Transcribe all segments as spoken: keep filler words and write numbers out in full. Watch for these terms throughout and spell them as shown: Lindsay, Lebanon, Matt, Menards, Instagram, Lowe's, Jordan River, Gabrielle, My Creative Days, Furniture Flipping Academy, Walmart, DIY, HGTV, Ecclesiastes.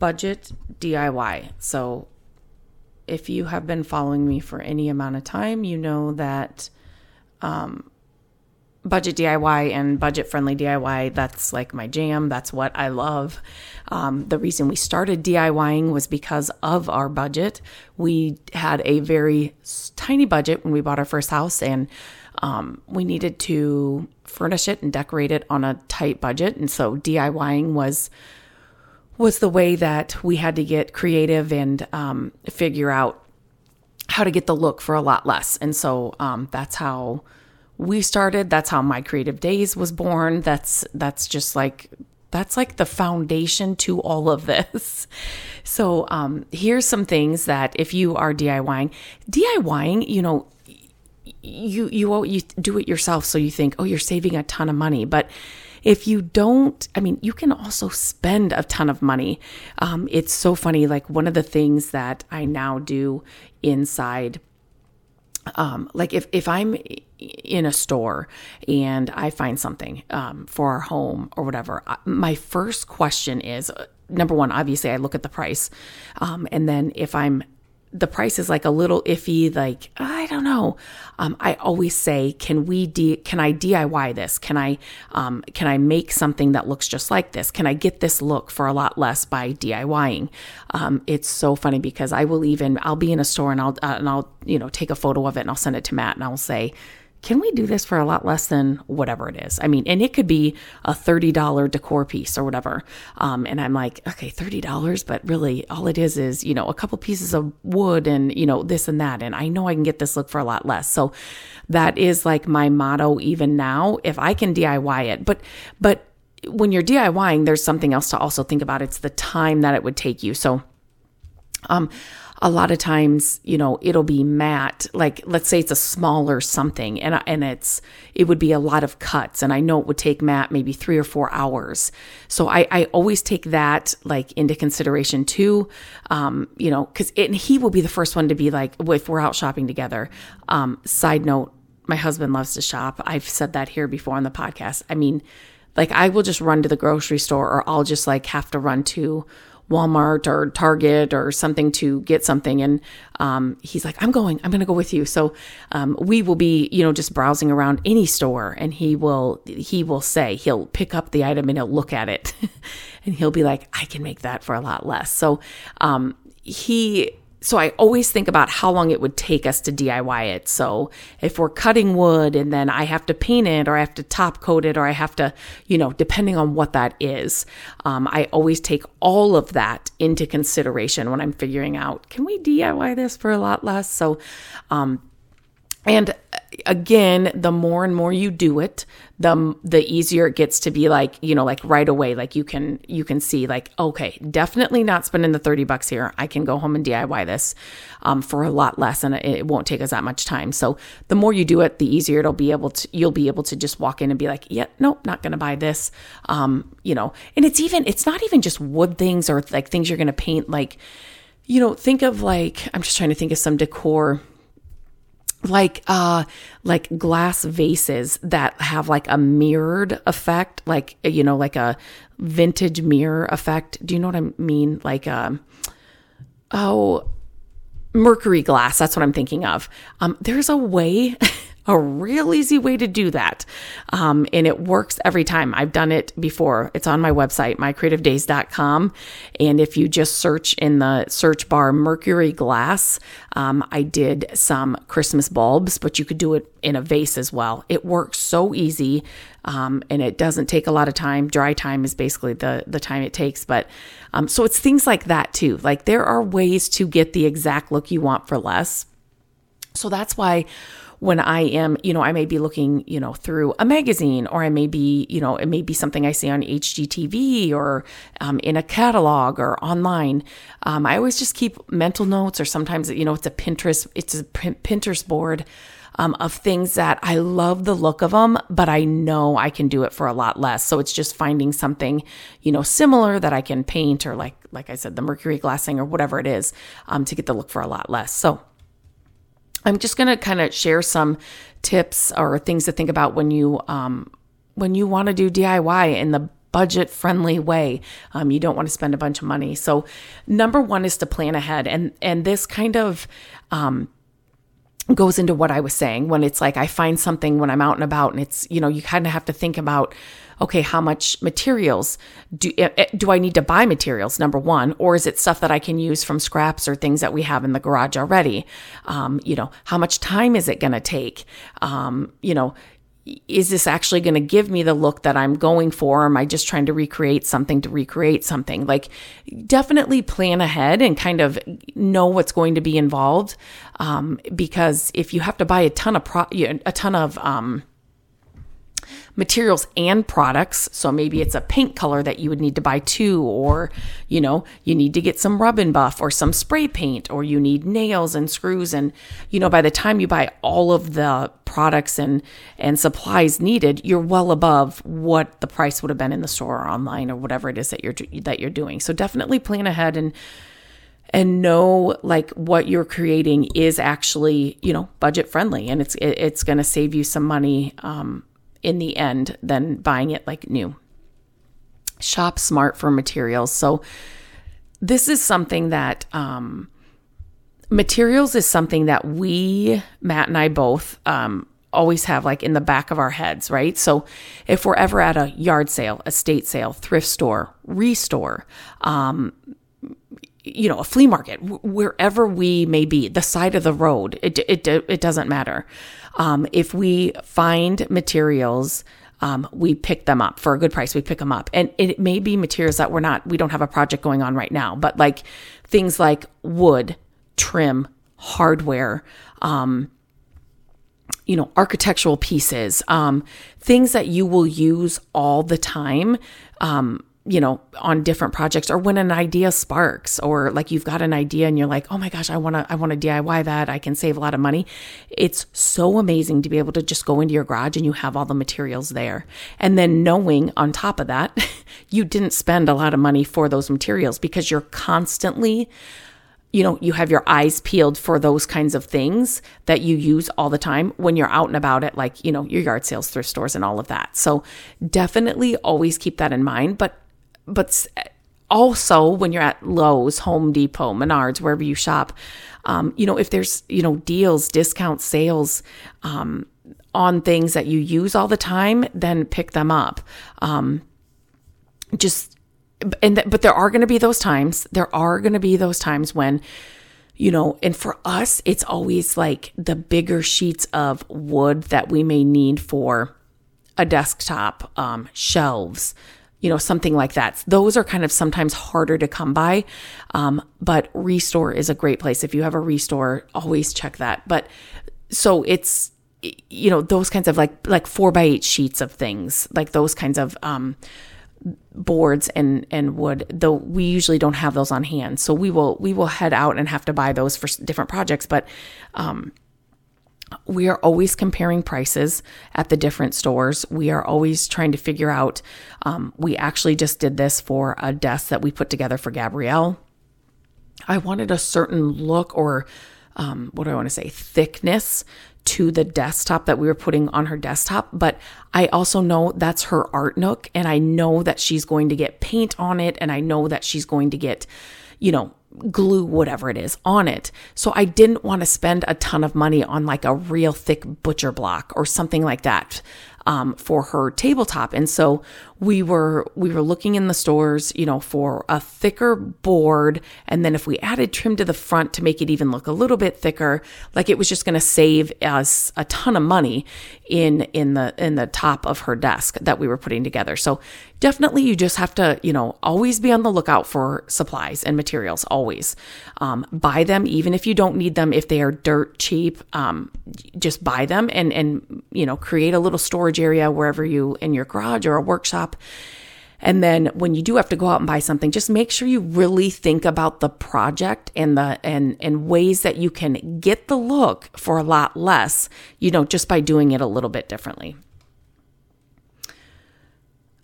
budget D I Y. So if you have been following me for any amount of time, you know that um, budget D I Y and budget-friendly D I Y, that's like my jam. That's what I love. Um, the reason we started DIYing was because of our budget. We had a very tiny budget when we bought our first house, and Um, we needed to furnish it and decorate it on a tight budget. And so DIYing was was the way that we had to get creative and um, figure out how to get the look for a lot less. And so um, that's how we started. That's how My Creative Days was born. That's that's just like that's like the foundation to all of this. So um, here's some things that if you are DIYing, DIYing, you know, You you you do it yourself, so you think, oh, you're saving a ton of money. But if you don't, I mean, you can also spend a ton of money. Um, it's so funny. Like one of the things that I now do inside, um, like if if I'm in a store and I find something um, for our home or whatever, my first question is, number one, obviously I look at the price, um, and then if I'm the price is like a little iffy, like, I don't know. Um, I always say, can we, D- can I D I Y this? Can I, um, can I make something that looks just like this? Can I get this look for a lot less by DIYing? Um, it's so funny because I will even, I'll be in a store and I'll, uh, and I'll, you know, take a photo of it and I'll send it to Matt and I'll say, can we do this for a lot less than whatever it is? I mean, and it could be a thirty dollars decor piece or whatever. Um, and I'm like, okay, thirty dollars, but really all it is is, you know, a couple pieces of wood and, you know, this and that. And I know I can get this look for a lot less. So that is like my motto even now, if I can D I Y it. But, but when you're DIYing, there's something else to also think about. It's the time that it would take you. So, um, a lot of times, you know, it'll be Matt, like, let's say it's a smaller something and and it's, it would be a lot of cuts. And I know it would take Matt maybe three or four hours. So I, I always take that like into consideration too, um, you know, cause it, and he will be the first one to be like, if we're out shopping together, um, side note, my husband loves to shop. I've said that here before on the podcast. I mean, like I will just run to the grocery store or I'll just like have to run to Walmart or Target or something to get something. And, um, he's like, I'm going, I'm going to go with you. So, um, we will be, you know, just browsing around any store and he will, he will say, he'll pick up the item and he'll look at it and he'll be like, I can make that for a lot less. So, um, he, so I always think about how long it would take us to D I Y it. So if we're cutting wood and then I have to paint it or I have to top coat it or I have to, you know, depending on what that is, um, I always take all of that into consideration when I'm figuring out, can we D I Y this for a lot less? So, um, and again, the more and more you do it, the the easier it gets to be like, you know, like right away, like you can you can see like, okay, definitely not spending the thirty bucks here. I can go home and D I Y this um, for a lot less, and it won't take us that much time. So the more you do it, the easier it'll be able to you'll be able to just walk in and be like, yeah, nope, not gonna buy this, um, you know. And it's even it's not even just wood things or like things you're gonna paint. Like, you know, think of like I'm just trying to think of some decor. Like, uh, like glass vases that have like a mirrored effect, like, you know, like a vintage mirror effect. Do you know what I mean? Like, um, oh, mercury glass. That's what I'm thinking of. Um, there's a way, a real easy way to do that. Um, and it works every time. I've done it before. It's on my website, my creative days dot com. And if you just search in the search bar, mercury glass, um, I did some Christmas bulbs, but you could do it in a vase as well. It works so easy. Um, and it doesn't take a lot of time. Dry time is basically the, the time it takes. But, um, so it's things like that too. Like there are ways to get the exact look you want for less. So that's why when I am, you know, I may be looking, you know, through a magazine, or I may be, you know, it may be something I see on H G T V or um, in a catalog or online. Um, I always just keep mental notes, or sometimes, you know, it's a Pinterest, it's a Pinterest board um, of things that I love the look of them, but I know I can do it for a lot less. So it's just finding something, you know, similar that I can paint, or like, like I said, the mercury glassing or whatever it is, um, to get the look for a lot less. So I'm just going to kind of share some tips or things to think about when you um, when you want to do D I Y in the budget-friendly way. Um, you don't want to spend a bunch of money. So number one is to plan ahead. And, and this kind of um, goes into what I was saying, when it's like I find something when I'm out and about, and it's, you know, you kind of have to think about, okay, how much materials do, do I need to buy materials, number one, or is it stuff that I can use from scraps or things that we have in the garage already? Um, you know, how much time is it going to take? Um, you know, is this actually going to give me the look that I'm going for? Or am I just trying to recreate something to recreate something? Like, definitely plan ahead and kind of know what's going to be involved. Um, because if you have to buy a ton of pro, a ton of, um, materials and products. So maybe it's a paint color that you would need to buy two, or, you know, you need to get some rub and buff or some spray paint, or you need nails and screws. And, you know, by the time you buy all of the products and, and supplies needed, you're well above what the price would have been in the store or online or whatever it is that you're, that you're doing. So definitely plan ahead and, and know like what you're creating is actually, you know, budget friendly, and it's, it, it's going to save you some money, um, in the end, than buying it like new. Shop smart for materials. So this is something that, um, materials is something that we, Matt and I both, um, always have like in the back of our heads, right? So if we're ever at a yard sale, estate sale, thrift store, restore, um, you know, a flea market, wherever we may be, the side of the road, it it it doesn't matter. Um, if we find materials, um, we pick them up for a good price. We pick them up, and it may be materials that we're not, we don't have a project going on right now, but like things like wood, trim, hardware, um, you know, architectural pieces, um, things that you will use all the time. Um, you know, on different projects, or when an idea sparks, or like you've got an idea and you're like, oh my gosh, I want to, I want to D I Y that. I can save a lot of money. It's so amazing to be able to just go into your garage and you have all the materials there. And then knowing on top of that, you didn't spend a lot of money for those materials, because you're constantly, you know, you have your eyes peeled for those kinds of things that you use all the time when you're out and about at, like, you know, your yard sales, thrift stores, and all of that. So definitely always keep that in mind. But But also when you're at Lowe's, Home Depot, Menards, wherever you shop, um, you know, if there's, you know, deals, discounts, sales um, on things that you use all the time, then pick them up. Um, just, and th- but there are going to be those times, there are going to be those times when, you know, and for us, it's always like the bigger sheets of wood that we may need for a desktop, um, shelves, you know, something like that. Those are kind of sometimes harder to come by. Um, but Restore is a great place. If you have a Restore, always check that. But so it's, you know, those kinds of like, like four by eight sheets of things, like those kinds of, um, boards and, and wood, though we usually don't have those on hand. So we will, we will head out and have to buy those for different projects. But, um, we are always comparing prices at the different stores. We are always trying to figure out, um, we actually just did this for a desk that we put together for Gabrielle. I wanted a certain look or, um, what do I want to say? Thickness to the desktop that we were putting on her desktop. But I also know that's her art nook, and I know that she's going to get paint on it. And I know that she's going to get, you know, glue, whatever it is, on it. So I didn't want to spend a ton of money on like a real thick butcher block or something like that. um, for her tabletop. And so we were, we were looking in the stores, you know, for a thicker board. And then if we added trim to the front to make it even look a little bit thicker, like it was just going to save us a ton of money in, in the, in the top of her desk that we were putting together. So definitely you just have to, you know, always be on the lookout for supplies and materials, always. Um, buy them, even if you don't need them, if they are dirt cheap, um, just buy them and, and, you know, create a little storage area wherever you, in your garage or a workshop. And then when you do have to go out and buy something, just make sure you really think about the project and the and and ways that you can get the look for a lot less, you know, just by doing it a little bit differently.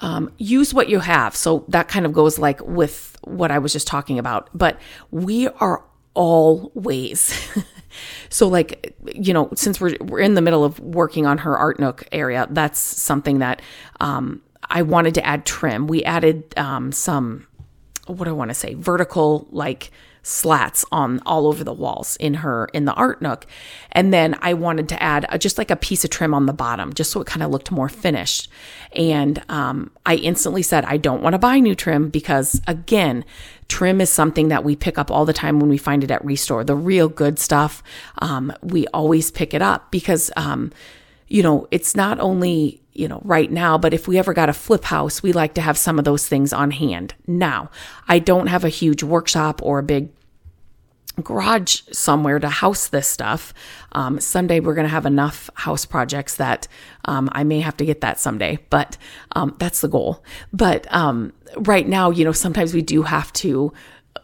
Um, use what you have. So that kind of goes like with what I was just talking about, but we are always so like, you know, since we're, we're in the middle of working on her Art Nook area, that's something that, um, I wanted to add trim. We added, um, some, what do I want to say? Vertical, like slats on all over the walls in her, in the Art Nook. And then I wanted to add a, just like a piece of trim on the bottom, just so it kind of looked more finished. And, um, I instantly said, I don't want to buy new trim because again, trim is something that we pick up all the time when we find it at Restore. The real good stuff. Um, we always pick it up because, um, you know, it's not only, you know, right now, but if we ever got a flip house, we like to have some of those things on hand. Now, I don't have a huge workshop or a big garage somewhere to house this stuff. Um, someday we're going to have enough house projects that um, I may have to get that someday, but um, that's the goal. But um, right now, you know, sometimes we do have to,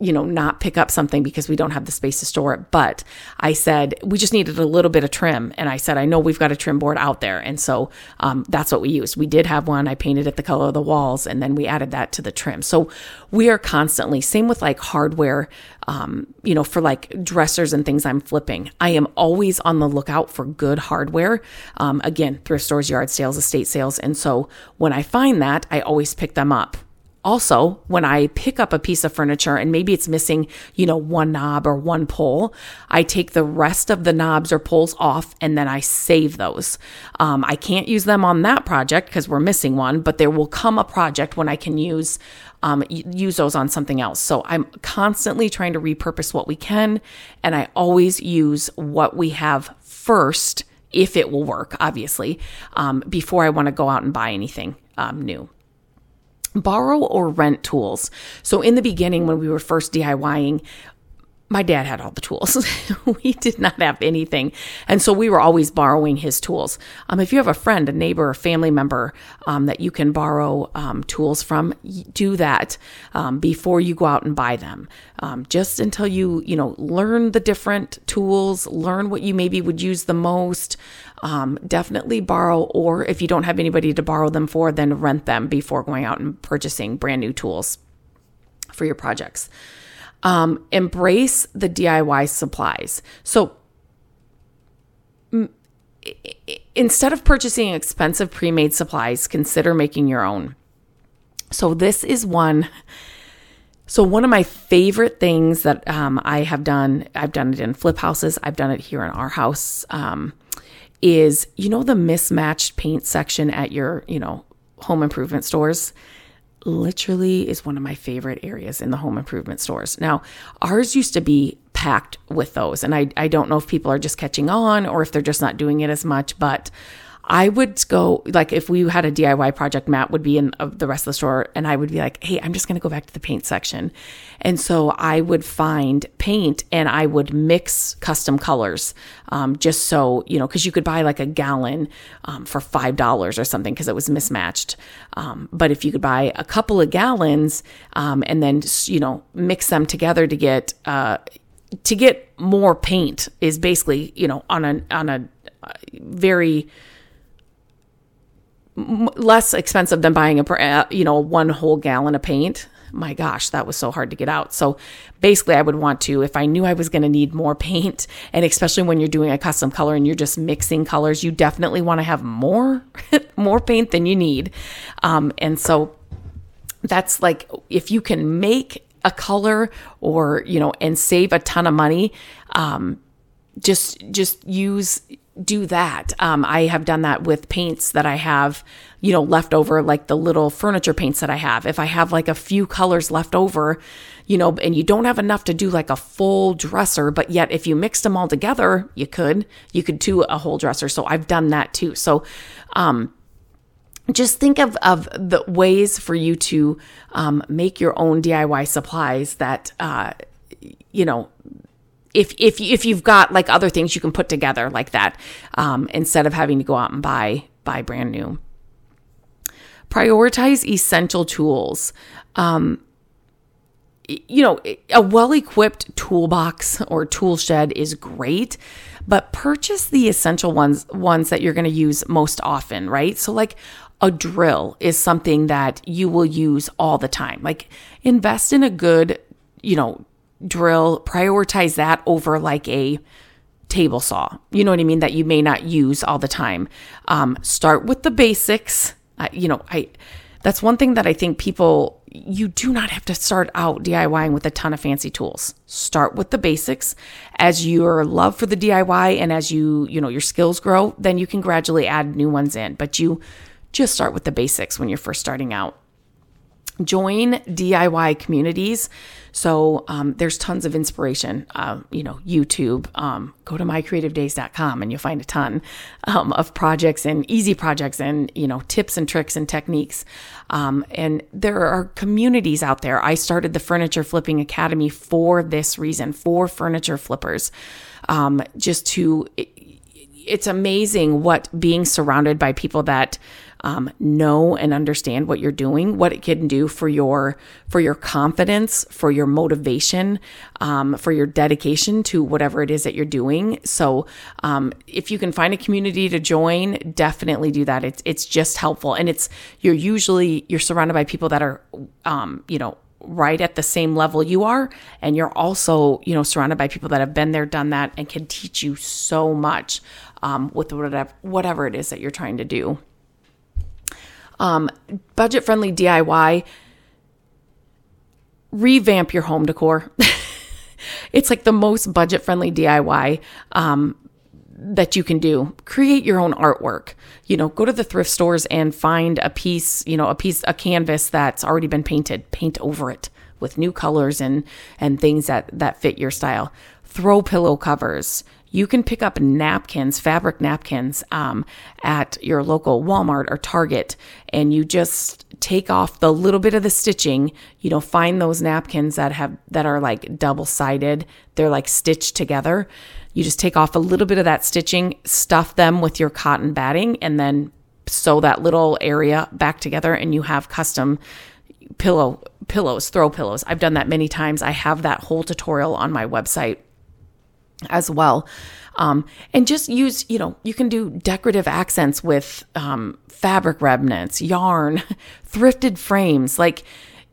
you know, not pick up something because we don't have the space to store it. But I said, we just needed a little bit of trim. And I said, I know we've got a trim board out there. And so um, that's what we used. We did have one. I painted it the color of the walls and then we added that to the trim. So we are constantly, same with like hardware, um, you know, for like dressers and things I'm flipping. I am always on the lookout for good hardware. Um, again, thrift stores, yard sales, estate sales. And so when I find that, I always pick them up. Also, when I pick up a piece of furniture and maybe it's missing, you know, one knob or one pole, I take the rest of the knobs or poles off and then I save those. Um, I can't use them on that project because we're missing one, but there will come a project when I can use um, use those on something else. So I'm constantly trying to repurpose what we can, and I always use what we have first, if it will work, obviously, um, before I want to go out and buy anything um, new. Borrow or rent tools. So in the beginning, when we were first DIYing, my dad had all the tools. We did not have anything. And so we were always borrowing his tools. Um, if you have a friend, a neighbor, a family member um, that you can borrow um, tools from, do that um, before you go out and buy them. Um, just until you, you know, learn the different tools, learn what you maybe would use the most. Um, definitely borrow, or if you don't have anybody to borrow them for, then rent them before going out and purchasing brand new tools for your projects. Um, embrace the D I Y supplies. So m- instead of purchasing expensive pre-made supplies, consider making your own. So this is one. So one of my favorite things that, um, I have done, I've done it in flip houses. I've done it here in our house, um, is, you know, the mismatched paint section at your, you know, home improvement stores. Literally is one of my favorite areas in the home improvement stores. Now, ours used to be packed with those. And I, I don't know if people are just catching on or if they're just not doing it as much, but I would go, like if we had a D I Y project, Matt would be in the rest of the store and I would be like, hey, I'm just going to go back to the paint section. And so I would find paint and I would mix custom colors um, just so, you know, because you could buy like a gallon um, for five dollars or something because it was mismatched. Um, but if you could buy a couple of gallons um, and then, you know, mix them together to get, uh, to get more paint is basically, you know, on a, on a very... less expensive than buying a, you know, one whole gallon of paint. My gosh, that was so hard to get out. So basically I would want to, if I knew I was going to need more paint, and especially when you're doing a custom color and you're just mixing colors, you definitely want to have more, more paint than you need. Um, and so that's like, if you can make a color or, you know, and save a ton of money, um, just, just use do that. Um, I have done that with paints that I have, you know, left over, like the little furniture paints that I have. If I have like a few colors left over, you know, and you don't have enough to do like a full dresser, but yet if you mixed them all together, you could, you could do a whole dresser. So I've done that too. So, um, just think of, of the ways for you to, um, make your own D I Y supplies that, uh, you know, If if if you've got like other things you can put together like that, um, instead of having to go out and buy buy brand new. Prioritize essential tools. Um, you know, a well-equipped toolbox or tool shed is great, but purchase the essential ones ones that you're going to use most often, right? So like a drill is something that you will use all the time. Like invest in a good, you know, drill, prioritize that over like a table saw, you know what I mean, that you may not use all the time. Um, start with the basics. Uh, you know, I, that's one thing that I think people, you do not have to start out DIYing with a ton of fancy tools. Start with the basics. As your love for the D I Y and as you, you know, your skills grow, then you can gradually add new ones in, but you just start with the basics when you're first starting out. Join D I Y communities. So um, there's tons of inspiration, uh, you know, YouTube, um, go to my creative days dot com and you'll find a ton um, of projects and easy projects and, you know, tips and tricks and techniques. Um, and there are communities out there. I started the Furniture Flipping Academy for this reason, for furniture flippers, um, just to, it, it's amazing what being surrounded by people that Um, know and understand what you're doing, what it can do for your for your confidence, for your motivation, um, for your dedication to whatever it is that you're doing. So um, if you can find a community to join, definitely do that. It's it's just helpful, and it's you're usually you're surrounded by people that are um, you know right at the same level you are, and you're also you know surrounded by people that have been there, done that, and can teach you so much um, with whatever whatever it is that you're trying to do. Um, budget-friendly D I Y, revamp your home decor. It's like the most budget-friendly D I Y, um, that you can do. Create your own artwork, you know, go to the thrift stores and find a piece, you know, a piece, a canvas that's already been painted, paint over it with new colors and, and things that, that fit your style. Throw pillow covers. You can pick up napkins, fabric napkins, um, at your local Walmart or Target, and you just take off the little bit of the stitching. You know, find those napkins that have that are like double-sided. They're like stitched together. You just take off a little bit of that stitching, stuff them with your cotton batting, and then sew that little area back together, and you have custom pillow pillows, throw pillows. I've done that many times. I have that whole tutorial on my website as well. Um, and just use, you know, you can do decorative accents with um, fabric remnants, yarn, thrifted frames. Like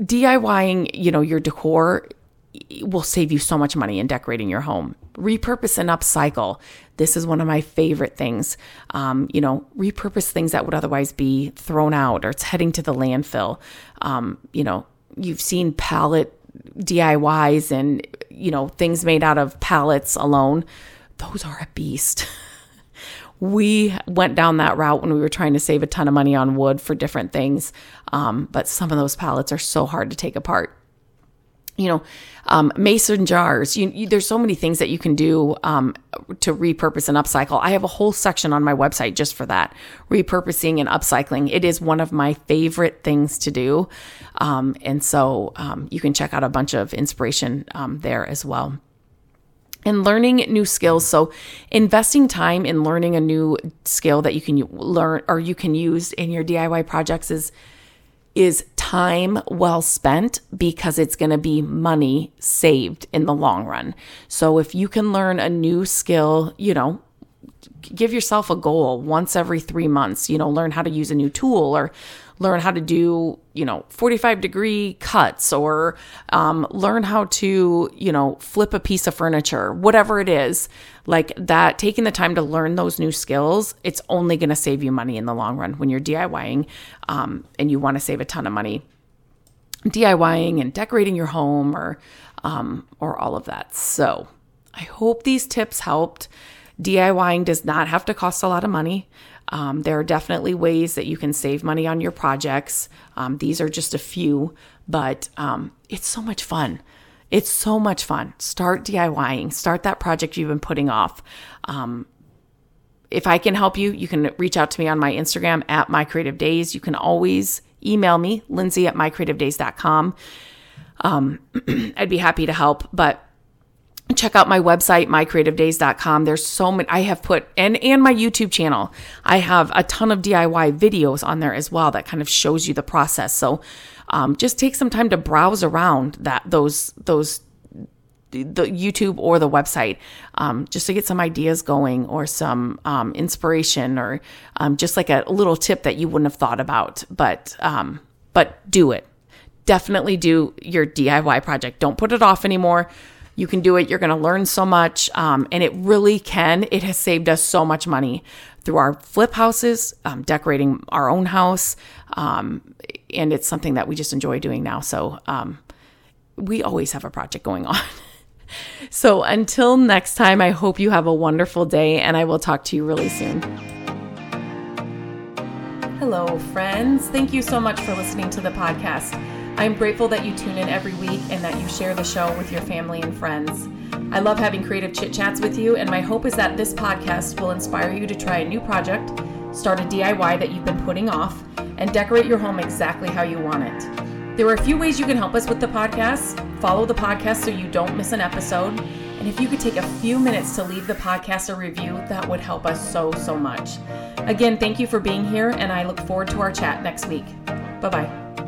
DIYing, you know, your decor will save you so much money in decorating your home. Repurpose and upcycle. This is one of my favorite things. Um, you know, repurpose things that would otherwise be thrown out or it's heading to the landfill. Um, you know, you've seen pallet D I Ys and, you know, things made out of pallets alone. Those are a beast. We went down that route when we were trying to save a ton of money on wood for different things. Um, but some of those pallets are so hard to take apart. You know, um, mason jars, you, you, there's so many things that you can do, um, to repurpose and upcycle. I have a whole section on my website just for that, repurposing and upcycling. It is one of my favorite things to do. Um, and so, um, you can check out a bunch of inspiration, um, there as well. And learning new skills. So investing time in learning a new skill that you can learn or you can use in your D I Y projects is is time well spent because it's going to be money saved in the long run. So if you can learn a new skill, you know, give yourself a goal once every three months, you know, learn how to use a new tool or learn how to do, you know, forty-five degree cuts or um, learn how to, you know, flip a piece of furniture, whatever it is like that, taking the time to learn those new skills, it's only going to save you money in the long run when you're DIYing um, and you want to save a ton of money DIYing and decorating your home or, um, or all of that. So I hope these tips helped. DIYing does not have to cost a lot of money. Um, there are definitely ways that you can save money on your projects. Um, these are just a few, but um, it's so much fun. It's so much fun. Start DIYing. Start that project you've been putting off. Um, if I can help you, you can reach out to me on my Instagram at My Creative Days. You can always email me, Lindsay at my creative days dot com. Um, I'd be happy to help, but check out my website, my creative days dot com. There's so many I have put, and, and my YouTube channel. I have a ton of D I Y videos on there as well that kind of shows you the process. So um, just take some time to browse around that those those the YouTube or the website um, just to get some ideas going or some um, inspiration or um, just like a little tip that you wouldn't have thought about. But um, but do it. Definitely do your D I Y project. Don't put it off anymore. You can do it. You're going to learn so much. Um, and it really can. It has saved us so much money through our flip houses, um, decorating our own house. Um, and it's something that we just enjoy doing now. So um, we always have a project going on. So until next time, I hope you have a wonderful day and I will talk to you really soon. Hello, friends. Thank you so much for listening to the podcast. I'm grateful that you tune in every week and that you share the show with your family and friends. I love having creative chit chats with you, and my hope is that this podcast will inspire you to try a new project, start a D I Y that you've been putting off, and decorate your home exactly how you want it. There are a few ways you can help us with the podcast. Follow the podcast so you don't miss an episode. And if you could take a few minutes to leave the podcast a review, that would help us so, so much. Again, thank you for being here, and I look forward to our chat next week. Bye-bye.